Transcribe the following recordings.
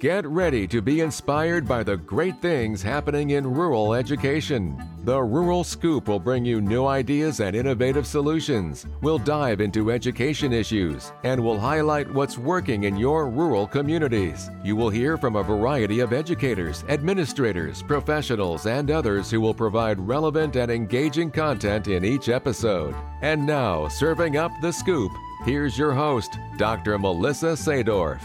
Get ready to be inspired by the great things happening in rural education. The Rural Scoop will bring you new ideas and innovative solutions. We'll dive into education issues and we'll highlight what's working in your rural communities. You will hear from a variety of educators, administrators, professionals, and others who will provide relevant and engaging content in each episode. And now, serving up the scoop, here's your host, Dr. Melissa Sadorf.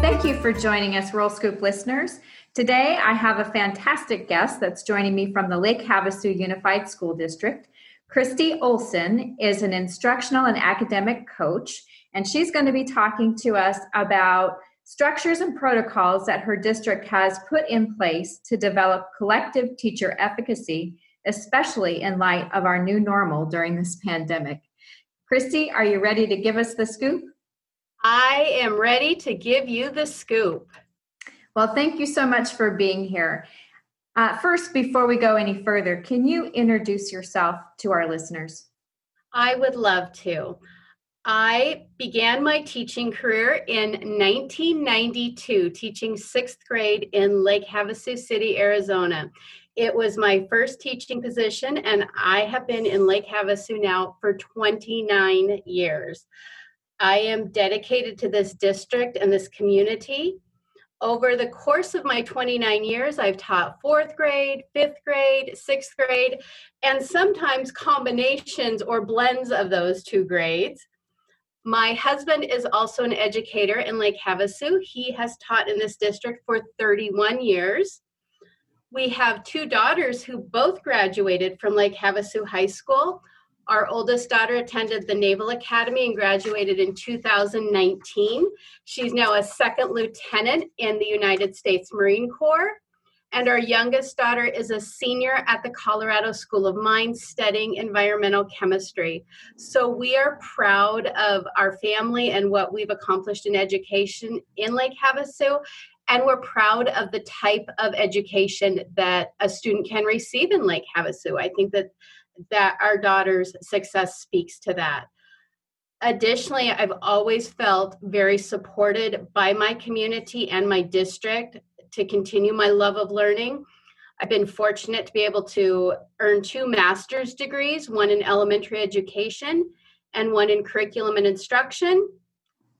Thank you for joining us, Rural Scoop listeners. Today, I have a fantastic guest that's joining me from the Lake Havasu Unified School District. Christie Olsen is an instructional and academic coach, and she's going to be talking to us about structures and protocols that her district has put in place to develop collective teacher efficacy, especially in light of our new normal during this pandemic. Christie, are you ready to give us the scoop? I am ready to give you the scoop. Well, thank you so much for being here. First, before we go any further, can you introduce yourself to our listeners? I would love to. I began my teaching career in 1992, teaching sixth grade in Lake Havasu City, Arizona. It was my first teaching position, and I have been in Lake Havasu now for 29 years. I am dedicated to this district and this community. Over the course of my 29 years, I've taught fourth grade, fifth grade, sixth grade, and sometimes combinations or blends of those two grades. My husband is also an educator in Lake Havasu. He has taught in this district for 31 years. We have two daughters who both graduated from Lake Havasu High School. Our oldest daughter attended the Naval Academy and graduated in 2019. She's now a second lieutenant in the United States Marine Corps. And our youngest daughter is a senior at the Colorado School of Mines studying environmental chemistry. So we are proud of our family and what we've accomplished in education in Lake Havasu. And we're proud of the type of education that a student can receive in Lake Havasu. I think that our daughter's success speaks to that. Additionally, I've always felt very supported by my community and my district to continue my love of learning. I've been fortunate to be able to earn two master's degrees, one in elementary education and one in curriculum and instruction.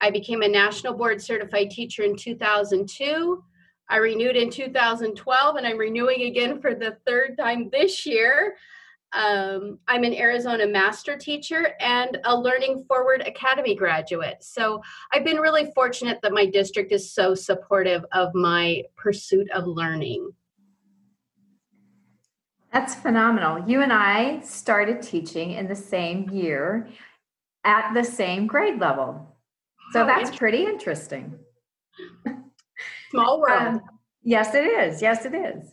I became a National Board Certified Teacher in 2002. I renewed in 2012, and I'm renewing again for the third time this year. I'm an Arizona Master Teacher and a Learning Forward Academy graduate. So I've been really fortunate that my district is so supportive of my pursuit of learning. That's phenomenal. You and I started teaching in the same year at the same grade level. So that's pretty interesting. Small world. Yes, it is. Yes, it is.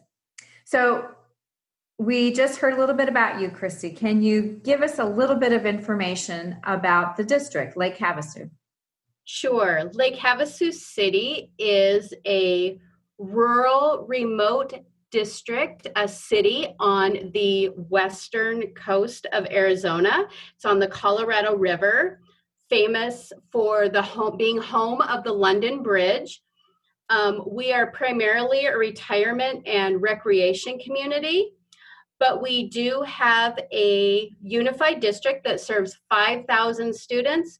So we just heard a little bit about you, Christie. Can you give us a little bit of information about the district, Lake Havasu? Sure. Lake Havasu City is a rural, remote district, a city on the western coast of Arizona. It's on the Colorado River, famous for being home of the London Bridge. We are primarily a retirement and recreation community. But we do have a unified district that serves 5,000 students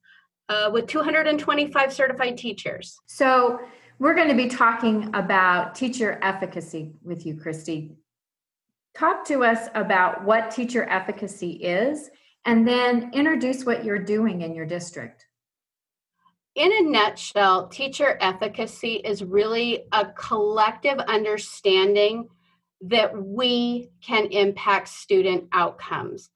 with 225 certified teachers. So we're going to be talking about teacher efficacy with you, Christie. Talk to us about what teacher efficacy is, and then introduce what you're doing in your district. In a nutshell, teacher efficacy is really a collective understanding that we can impact student outcomes,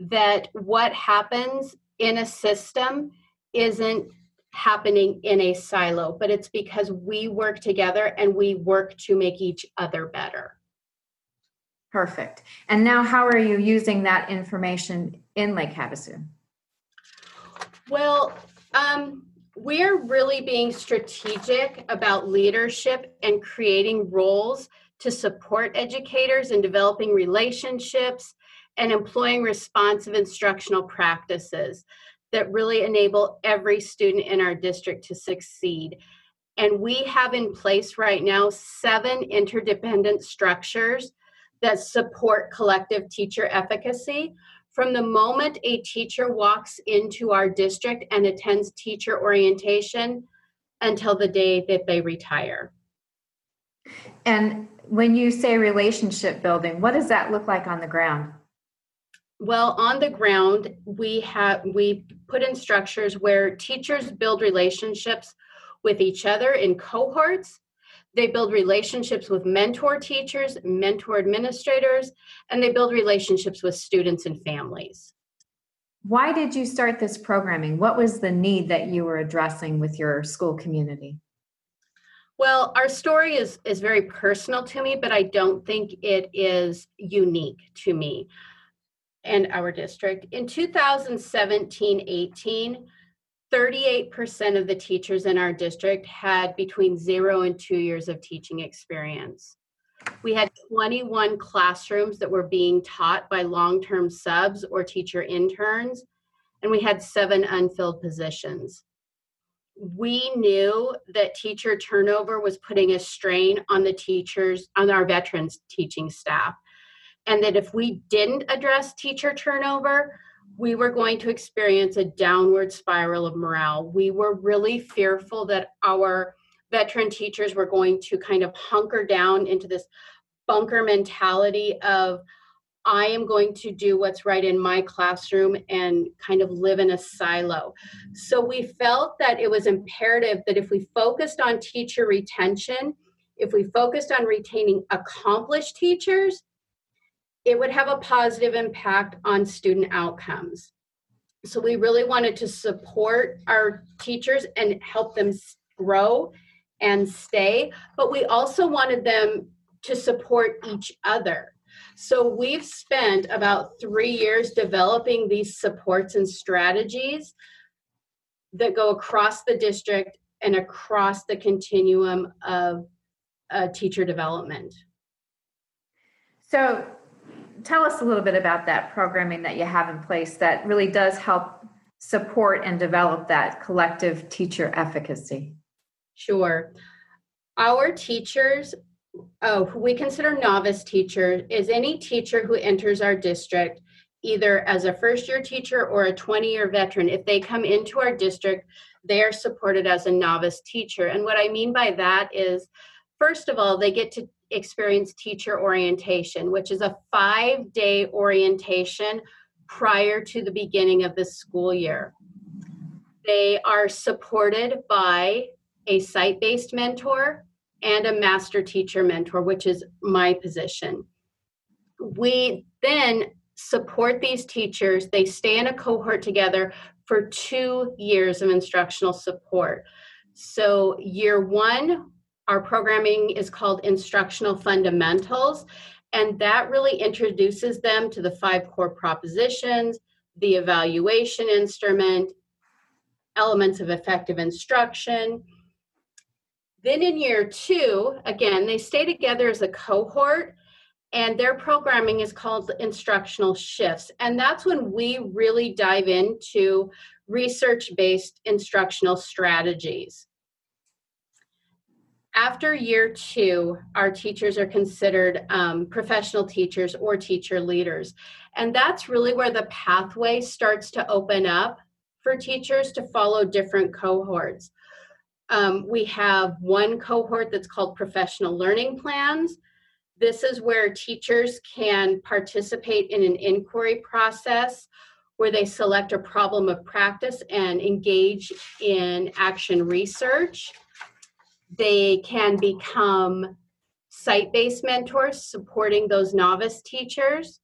that what happens in a system isn't happening in a silo, but it's because we work together and we work to make each other better. Perfect. And now how are you using that information in Lake Havasu? Well, we're really being strategic about leadership and creating roles to support educators in developing relationships and employing responsive instructional practices. that really enable every student in our district to succeed. And we have in place right now 7 interdependent structures that support collective teacher efficacy. From the moment a teacher walks into our district and attends teacher orientation until the day that they retire. And when you say relationship building, what does that look like on the ground? Well, on the ground, we put in structures where teachers build relationships with each other in cohorts. They build relationships with mentor teachers, mentor administrators, and they build relationships with students and families. Why did you start this programming? What was the need that you were addressing with your school community? Well, our story is very personal to me, but I don't think it is unique to me and our district. In 2017-18, 38% of the teachers in our district had between 0 and 2 years of teaching experience. We had 21 classrooms that were being taught by long-term subs or teacher interns, and we had 7 unfilled positions. We knew that teacher turnover was putting a strain on the teachers, on our veterans teaching staff, and that if we didn't address teacher turnover, we were going to experience a downward spiral of morale. We were really fearful that our veteran teachers were going to kind of hunker down into this bunker mentality of, I am going to do what's right in my classroom and kind of live in a silo. So we felt that it was imperative that if we focused on teacher retention, if we focused on retaining accomplished teachers, it would have a positive impact on student outcomes. So we really wanted to support our teachers and help them grow and stay, but we also wanted them to support each other. So we've spent about 3 years developing these supports and strategies that go across the district and across the continuum of teacher development. So tell us a little bit about that programming that you have in place that really does help support and develop that collective teacher efficacy. Sure. Our teachers, who we consider novice teachers, is any teacher who enters our district either as a first-year teacher or a 20-year veteran. If they come into our district, they are supported as a novice teacher. And what I mean by that is, first of all, they get to experience teacher orientation, which is a 5-day orientation prior to the beginning of the school year. They are supported by a site-based mentor and a master teacher mentor, which is my position. We then support these teachers. They stay in a cohort together for 2 years of instructional support. So year 1, our programming is called Instructional Fundamentals, and that really introduces them to the 5 core propositions, the evaluation instrument, elements of effective instruction. Then in year 2, again, they stay together as a cohort, and their programming is called Instructional Shifts. And that's when we really dive into research-based instructional strategies. After year 2, our teachers are considered professional teachers or teacher leaders. And that's really where the pathway starts to open up for teachers to follow different cohorts. We have one cohort that's called Professional Learning Plans. This is where teachers can participate in an inquiry process where they select a problem of practice and engage in action research. They can become site-based mentors supporting those novice teachers.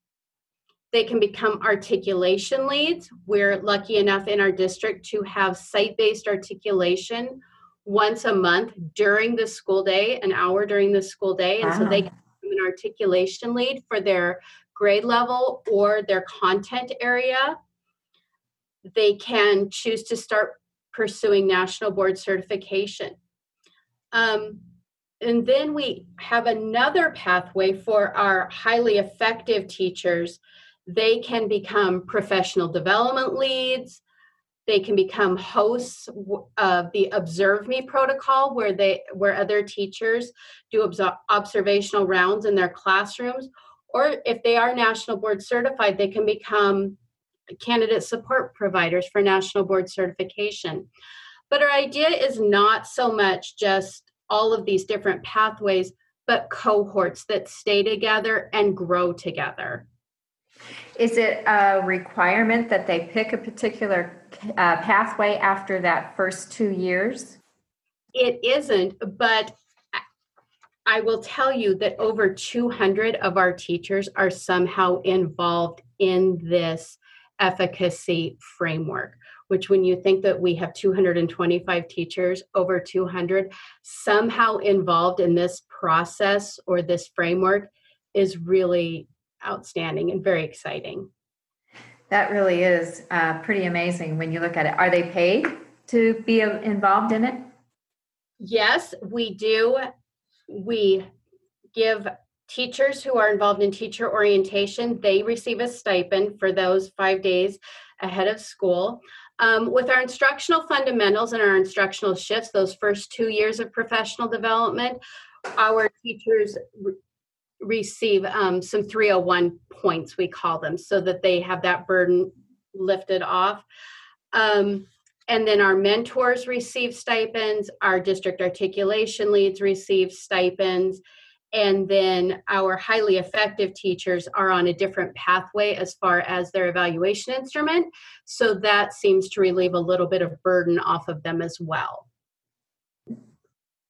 They can become articulation leads. We're lucky enough in our district to have site-based articulation once a month during the school day, an hour during the school day. And wow. So they can become an articulation lead for their grade level or their content area. They can choose to start pursuing National Board certification. And then we have another pathway for our highly effective teachers. They can become professional development leads. They can become hosts of the Observe Me protocol, where other teachers do observational rounds in their classrooms. Or if they are National Board certified, they can become candidate support providers for National Board certification. But our idea is not so much just all of these different pathways, but cohorts that stay together and grow together. Is it a requirement that they pick a particular pathway after that first 2 years? It isn't, but I will tell you that over 200 of our teachers are somehow involved in this efficacy framework, which when you think that we have 225 teachers, over 200 somehow involved in this process or this framework, is really outstanding and very exciting. That really is pretty amazing when you look at it. Are they paid to be involved in it? Yes, we do. We give teachers who are involved in teacher orientation, they receive a stipend for those 5 days ahead of school. With our instructional fundamentals and our instructional shifts, those first 2 years of professional development, our teachers receive some 301 points, we call them, so that they have that burden lifted off. And then our mentors receive stipends, our district articulation leads receive stipends, and then our highly effective teachers are on a different pathway as far as their evaluation instrument. So that seems to relieve a little bit of burden off of them as well.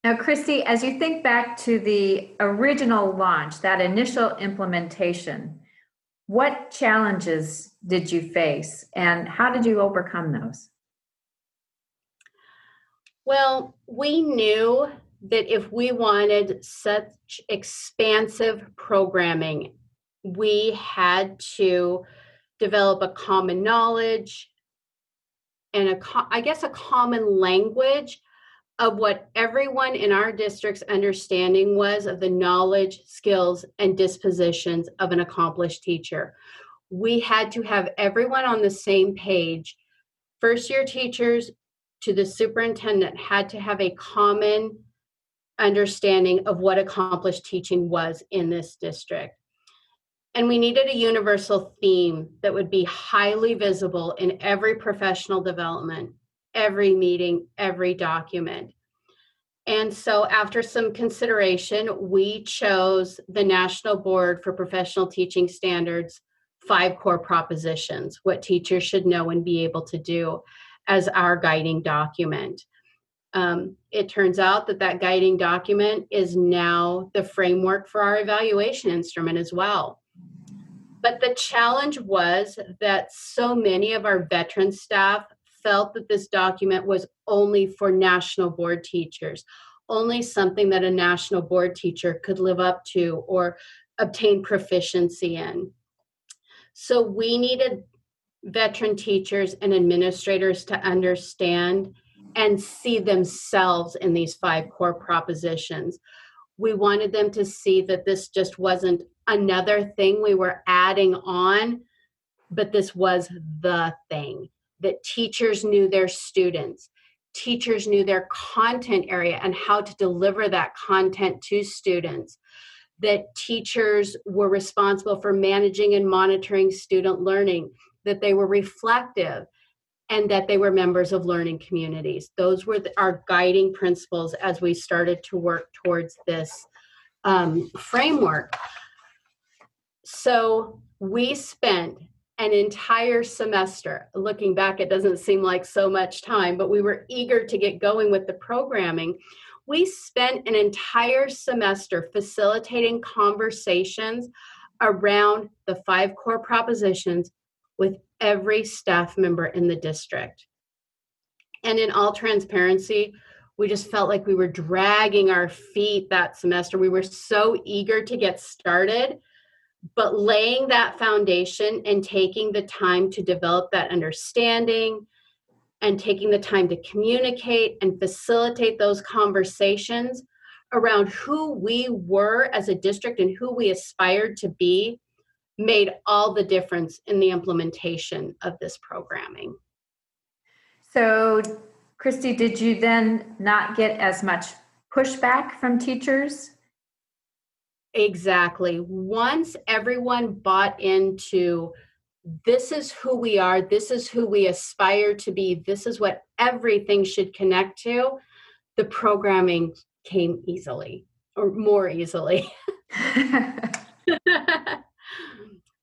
Now, Christie, as you think back to the original launch, that initial implementation, what challenges did you face and how did you overcome those? Well, we knew that if we wanted such expansive programming, we had to develop a common knowledge and a common language of what everyone in our district's understanding was of the knowledge, skills, and dispositions of an accomplished teacher. We had to have everyone on the same page. First-year teachers to the superintendent had to have a common understanding of what accomplished teaching was in this district. And we needed a universal theme that would be highly visible in every professional development, every meeting, every document. And so after some consideration, we chose the National Board for Professional Teaching Standards 5 core propositions, what teachers should know and be able to do, as our guiding document. It turns out that guiding document is now the framework for our evaluation instrument as well. But the challenge was that so many of our veteran staff felt that this document was only for National Board teachers, only something that a National Board teacher could live up to or obtain proficiency in. So we needed veteran teachers and administrators to understand and see themselves in these 5 core propositions. We wanted them to see that this just wasn't another thing we were adding on, but this was the thing. That teachers knew their students, teachers knew their content area and how to deliver that content to students, that teachers were responsible for managing and monitoring student learning, that they were reflective, and that they were members of learning communities. Those were our guiding principles as we started to work towards this framework. So we spent an entire semester. Looking back, it doesn't seem like so much time, but we were eager to get going with the programming. We spent an entire semester facilitating conversations around the 5 core propositions with every staff member in the district. And in all transparency, we just felt like we were dragging our feet that semester. We were so eager to get started. But laying that foundation and taking the time to develop that understanding and taking the time to communicate and facilitate those conversations around who we were as a district and who we aspired to be made all the difference in the implementation of this programming. So Christie, did you then not get as much pushback from teachers? Exactly. Once everyone bought into this is who we are, this is who we aspire to be, this is what everything should connect to, the programming came easily, or more easily.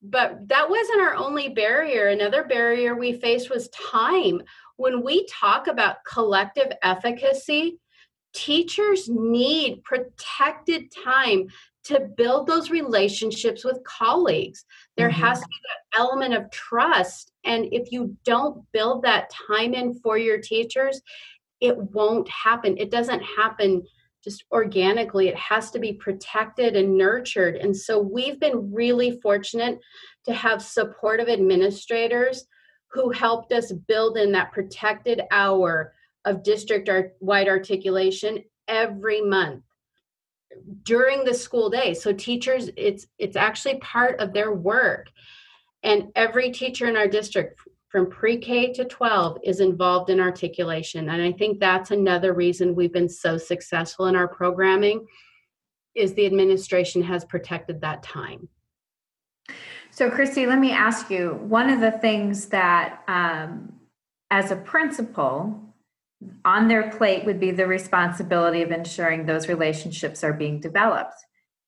But that wasn't our only barrier. Another barrier we faced was time. When we talk about collective efficacy, teachers need protected time to build those relationships with colleagues. There has to be that element of trust. And if you don't build that time in for your teachers, it won't happen. It doesn't happen just organically. It has to be protected and nurtured. And so we've been really fortunate to have supportive administrators who helped us build in that protected hour of district-wide articulation every month during the school day. So teachers, it's actually part of their work. And every teacher in our district from pre-K to 12 is involved in articulation. And I think that's another reason we've been so successful in our programming is the administration has protected that time. So Christie, let me ask you, one of the things that as a principal on their plate would be the responsibility of ensuring those relationships are being developed.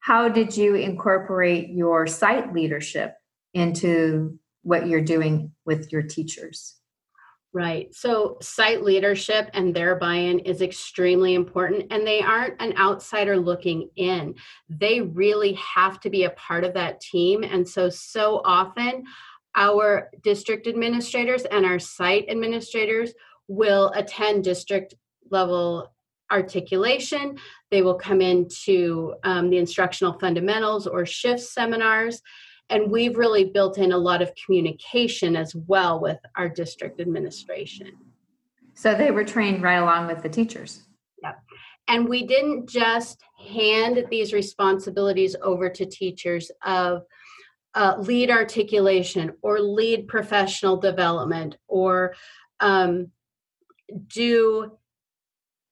How did you incorporate your site leadership into what you're doing with your teachers? Right. So site leadership and their buy-in is extremely important, and they aren't an outsider looking in. They really have to be a part of that team. And so often our district administrators and our site administrators will attend district level articulation. They will come into the instructional fundamentals or shift seminars. And we've really built in a lot of communication as well with our district administration. So they were trained right along with the teachers. Yeah. And we didn't just hand these responsibilities over to teachers of lead articulation or lead professional development or do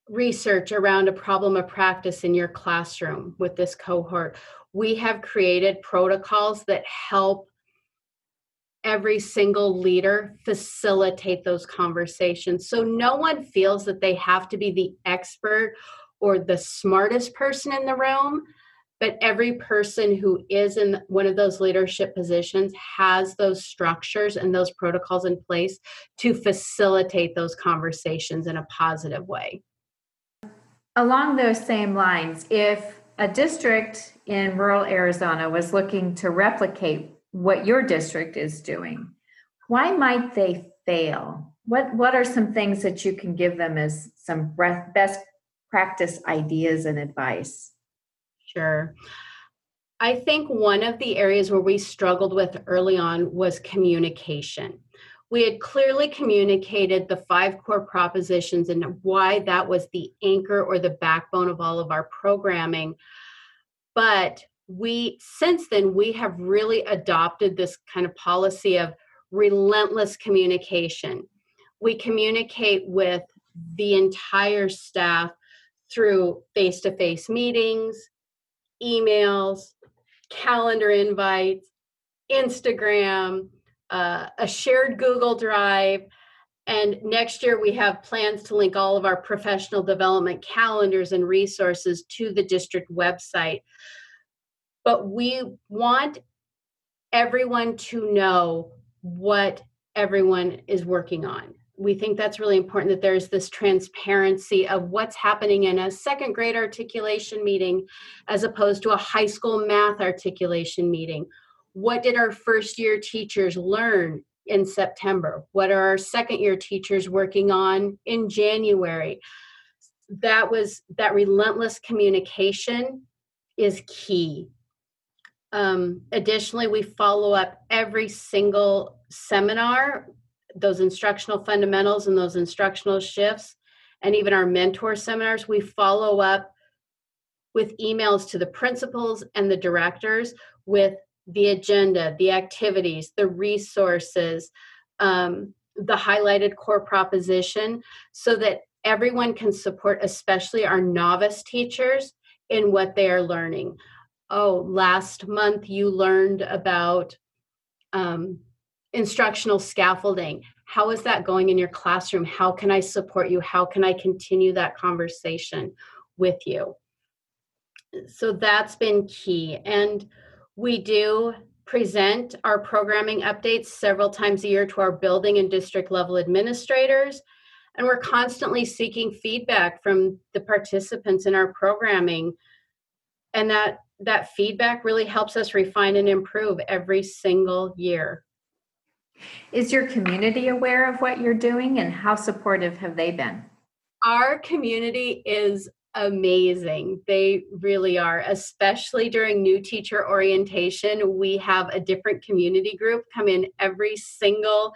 research around a problem of practice in your classroom with this cohort. We have created protocols that help every single leader facilitate those conversations. So no one feels that they have to be the expert or the smartest person in the room, but every person who is in one of those leadership positions has those structures and those protocols in place to facilitate those conversations in a positive way. Along those same lines, if a district in rural Arizona was looking to replicate what your district is doing, why might they fail? What are some things that you can give them as some best practice ideas and advice? Sure. I think one of the areas where we struggled with early on was communication. We had clearly communicated the 5 core propositions and why that was the anchor or the backbone of all of our programming. But since then, we have really adopted this kind of policy of relentless communication. We communicate with the entire staff through face-to-face meetings, emails, calendar invites, Instagram, a shared Google Drive. And next year we have plans to link all of our professional development calendars and resources to the district website. But we want everyone to know what everyone is working on. We think that's really important that there's this transparency of what's happening in a second grade articulation meeting as opposed to a high school math articulation meeting. What did our first year teachers learn in September? What are our second year teachers working on in January? That relentless communication is key. Additionally, we follow up every single seminar, those instructional fundamentals and those instructional shifts, and even our mentor seminars, we follow up with emails to the principals and the directors with the agenda, the activities, the resources, the highlighted core proposition so that everyone can support, especially our novice teachers, in what they are learning. Oh, last month you learned about instructional scaffolding. How is that going in your classroom? How can I support you? How can I continue that conversation with you? So that's been key. And we do present our programming updates several times a year to our building and district level administrators. And we're constantly seeking feedback from the participants in our programming. And that feedback really helps us refine and improve every single year. Is your community aware of what you're doing, and how supportive have they been? Our community is amazing. They really are, especially during new teacher orientation. We have a different community group come in every single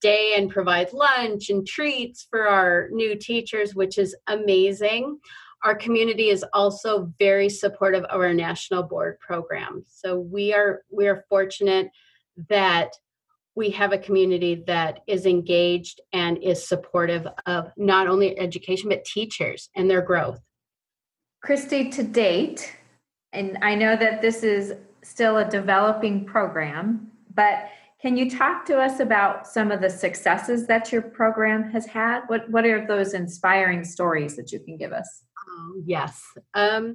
day and provide lunch and treats for our new teachers, which is amazing. Our community is also very supportive of our national board program. So we are fortunate that we have a community that is engaged and is supportive of not only education, but teachers and their growth. Christie, to date, and I know that this is still a developing program, but can you talk to us about some of the successes that your program has had? What are those inspiring stories that you can give us? Yes. Well,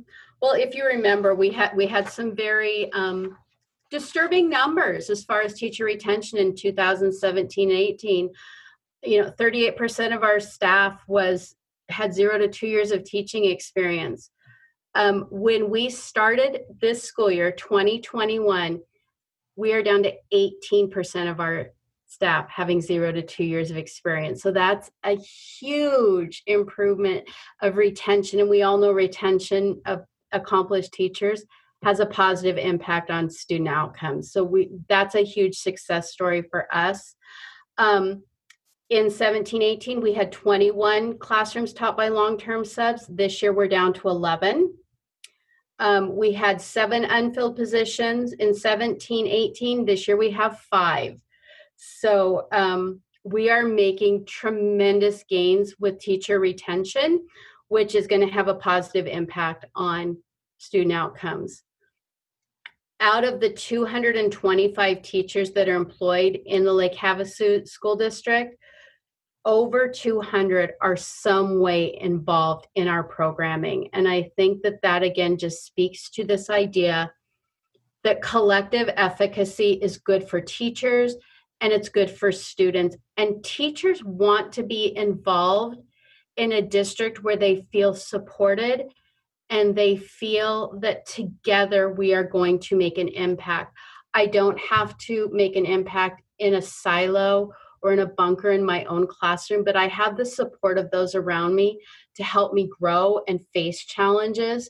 if you remember, we had some very disturbing numbers as far as teacher retention in 2017 and 18. You know, 38% of our staff had 0 to 2 years of teaching experience. When we started this school year, 2021, we are down to 18% of our staff having 0 to 2 years of experience. So that's a huge improvement of retention. And we all know retention of accomplished teachers has a positive impact on student outcomes. So that's a huge success story for us. In 17-18, we had 21 classrooms taught by long-term subs. This year, we're down to 11. We had 7 unfilled positions in 17-18. This year we have 5. So we are making tremendous gains with teacher retention, which is going to have a positive impact on student outcomes. Out of the 225 teachers that are employed in the Lake Havasu School District, over 200 are some way involved in our programming. And I think that again just speaks to this idea that collective efficacy is good for teachers and it's good for students. And teachers want to be involved in a district where they feel supported and they feel that together we are going to make an impact. I don't have to make an impact in a silo or in a bunker in my own classroom, but I have the support of those around me to help me grow and face challenges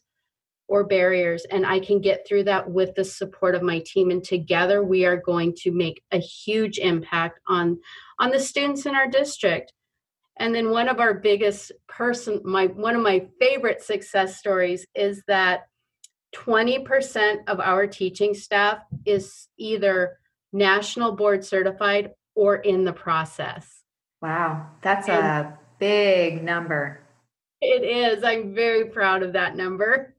or barriers. And I can get through that with the support of my team. And together we are going to make a huge impact on the students in our district. And then one of our biggest one of my favorite success stories is that 20% of our teaching staff is either national board certified or in the process. Wow, that's a big number. It is. I'm very proud of that number.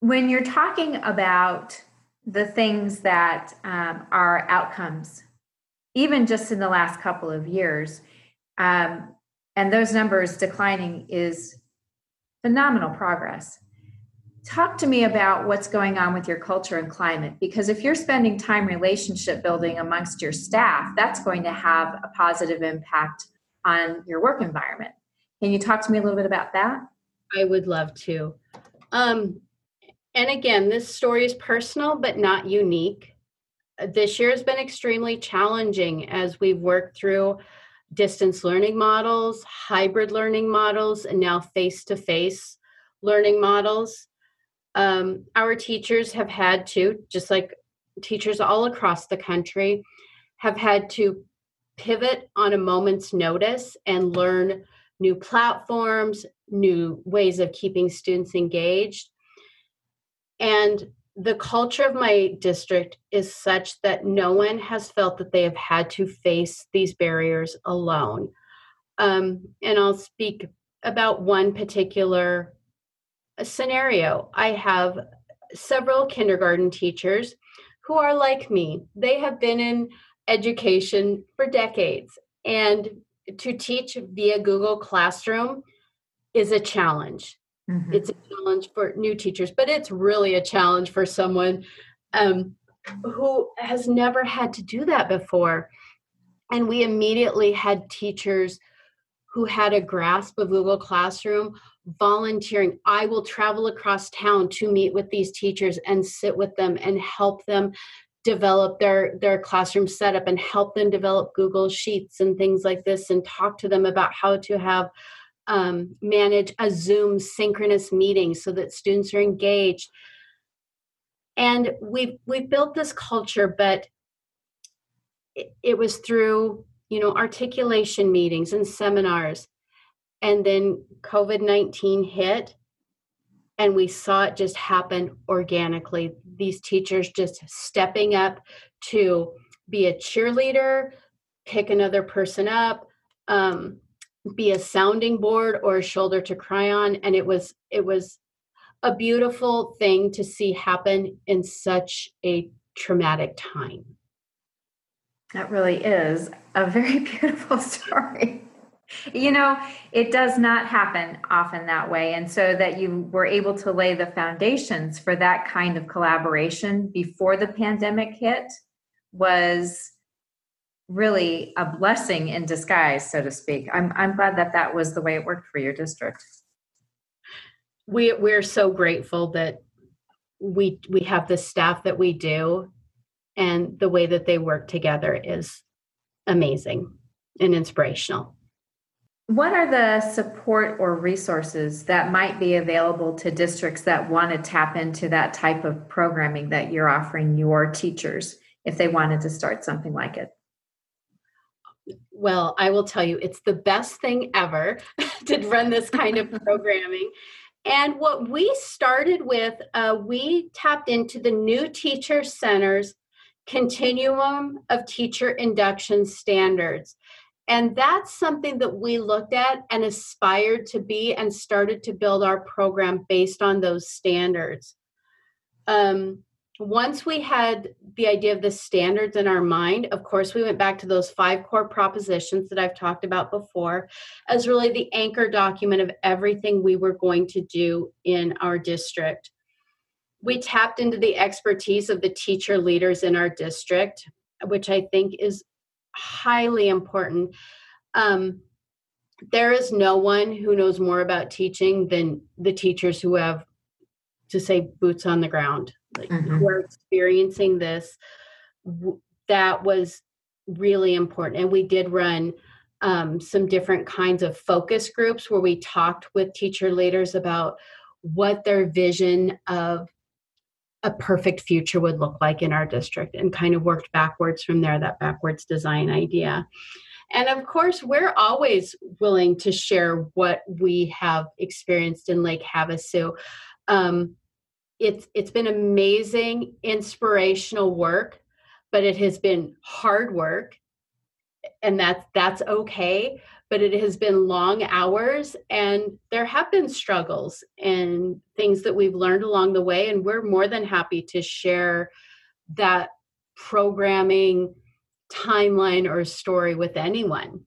When you're talking about the things that are outcomes, even just in the last couple of years, and those numbers declining is phenomenal progress. Talk to me about what's going on with your culture and climate, because if you're spending time relationship building amongst your staff, that's going to have a positive impact on your work environment. Can you talk to me a little bit about that? I would love to. And again, this story is personal, but not unique. This year has been extremely challenging as we've worked through distance learning models, hybrid learning models, and now face-to-face learning models. Our teachers have had to, just like teachers all across the country, have had to pivot on a moment's notice and learn new platforms, new ways of keeping students engaged. And The culture of my district is such that no one has felt that they have had to face these barriers alone. And I'll speak about one particular scenario. I have several kindergarten teachers who are like me. They have been in education for decades, and to teach via Google Classroom is a challenge. Mm-hmm. It's a challenge for new teachers, but it's really a challenge for someone who has never had to do that before. And we immediately had teachers who had a grasp of Google Classroom volunteering. I will travel across town to meet with these teachers and sit with them and help them develop their classroom setup and help them develop Google Sheets and things like this, and talk to them about how to have manage a Zoom synchronous meeting so that students are engaged. And we've built this culture, but it was through, articulation meetings and seminars. And then COVID-19 hit, and we saw it just happen organically. These teachers just stepping up to be a cheerleader, pick another person up, be a sounding board or a shoulder to cry on. And it was a beautiful thing to see happen in such a traumatic time. That really is a very beautiful story. It does not happen often that way. And so that you were able to lay the foundations for that kind of collaboration before the pandemic hit was really a blessing in disguise, so to speak. I'm glad that was the way it worked for your district. We're so grateful that we have the staff that we do, and the way that they work together is amazing and inspirational. What are the support or resources that might be available to districts that want to tap into that type of programming that you're offering your teachers if they wanted to start something like it? Well, I will tell you, it's the best thing ever to run this kind of programming. And what we started with, we tapped into the New Teacher Center's continuum of teacher induction standards. And that's something that we looked at and aspired to be, and started to build our program based on those standards. Once we had the idea of the standards in our mind, of course, we went back to those 5 core propositions that I've talked about before as really the anchor document of everything we were going to do in our district. We tapped into the expertise of the teacher leaders in our district, which I think is highly important. There is no one who knows more about teaching than the teachers who have, to say, boots on the ground. We're experiencing this. That was really important. And we did run some different kinds of focus groups where we talked with teacher leaders about what their vision of a perfect future would look like in our district, and kind of worked backwards from there, that backwards design idea. And of course, we're always willing to share what we have experienced in Lake Havasu. It's been amazing, inspirational work, but it has been hard work, and that's okay. But it has been long hours, and there have been struggles and things that we've learned along the way. And we're more than happy to share that programming timeline or story with anyone.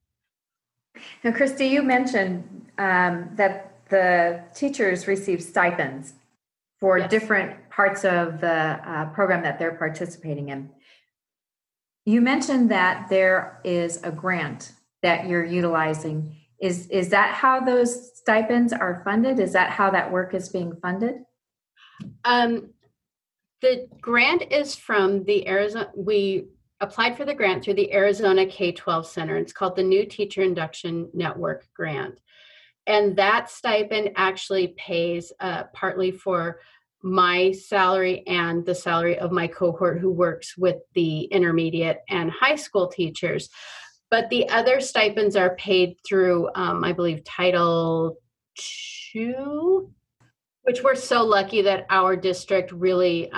Now, Christie, you mentioned that the teachers receive stipends for different parts of the program that they're participating in. You mentioned that there is a grant that you're utilizing. Is that how those stipends are funded? Is that how that work is being funded? The grant is from the Arizona, we applied for the grant through the Arizona K-12 Center. It's called the New Teacher Induction Network Grant. And that stipend actually pays partly for my salary and the salary of my cohort who works with the intermediate and high school teachers. But the other stipends are paid through, I believe, Title II Which we're so lucky that our district really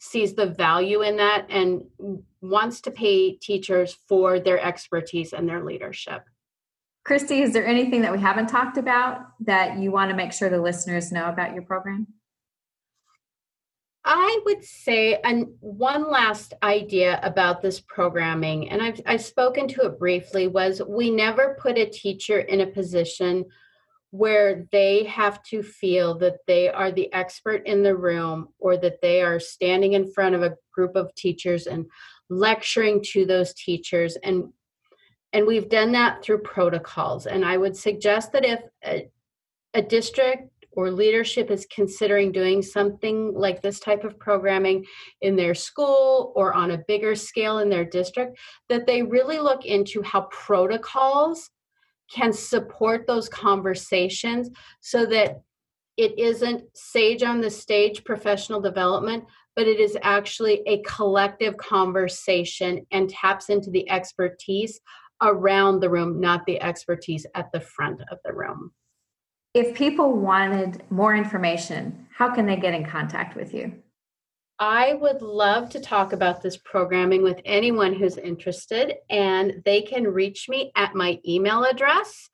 sees the value in that and wants to pay teachers for their expertise and their leadership. Christie, is there anything that we haven't talked about that you want to make sure the listeners know about your program? I would say, and one last idea about this programming, and I've spoken to it briefly, was we never put a teacher in a position where they have to feel that they are the expert in the room or that they are standing in front of a group of teachers and lecturing to those teachers. And we've done that through protocols. And I would suggest that if a district or leadership is considering doing something like this type of programming in their school or on a bigger scale in their district, that they really look into how protocols can support those conversations so that it isn't sage on the stage professional development, but it is actually a collective conversation and taps into the expertise around the room, not the expertise at the front of the room. If people wanted more information, how can they get in contact with you? I would love to talk about this programming with anyone who's interested, and they can reach me at my email address.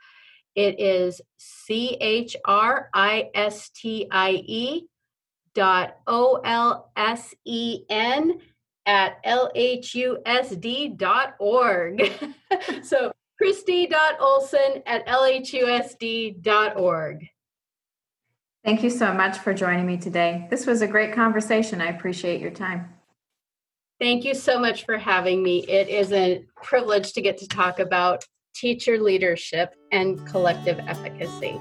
It is christie.olsen@lhusd.org. So christie.olsen@lhusd.org. Thank you so much for joining me today. This was a great conversation. I appreciate your time. Thank you so much for having me. It is a privilege to get to talk about teacher leadership and collective efficacy.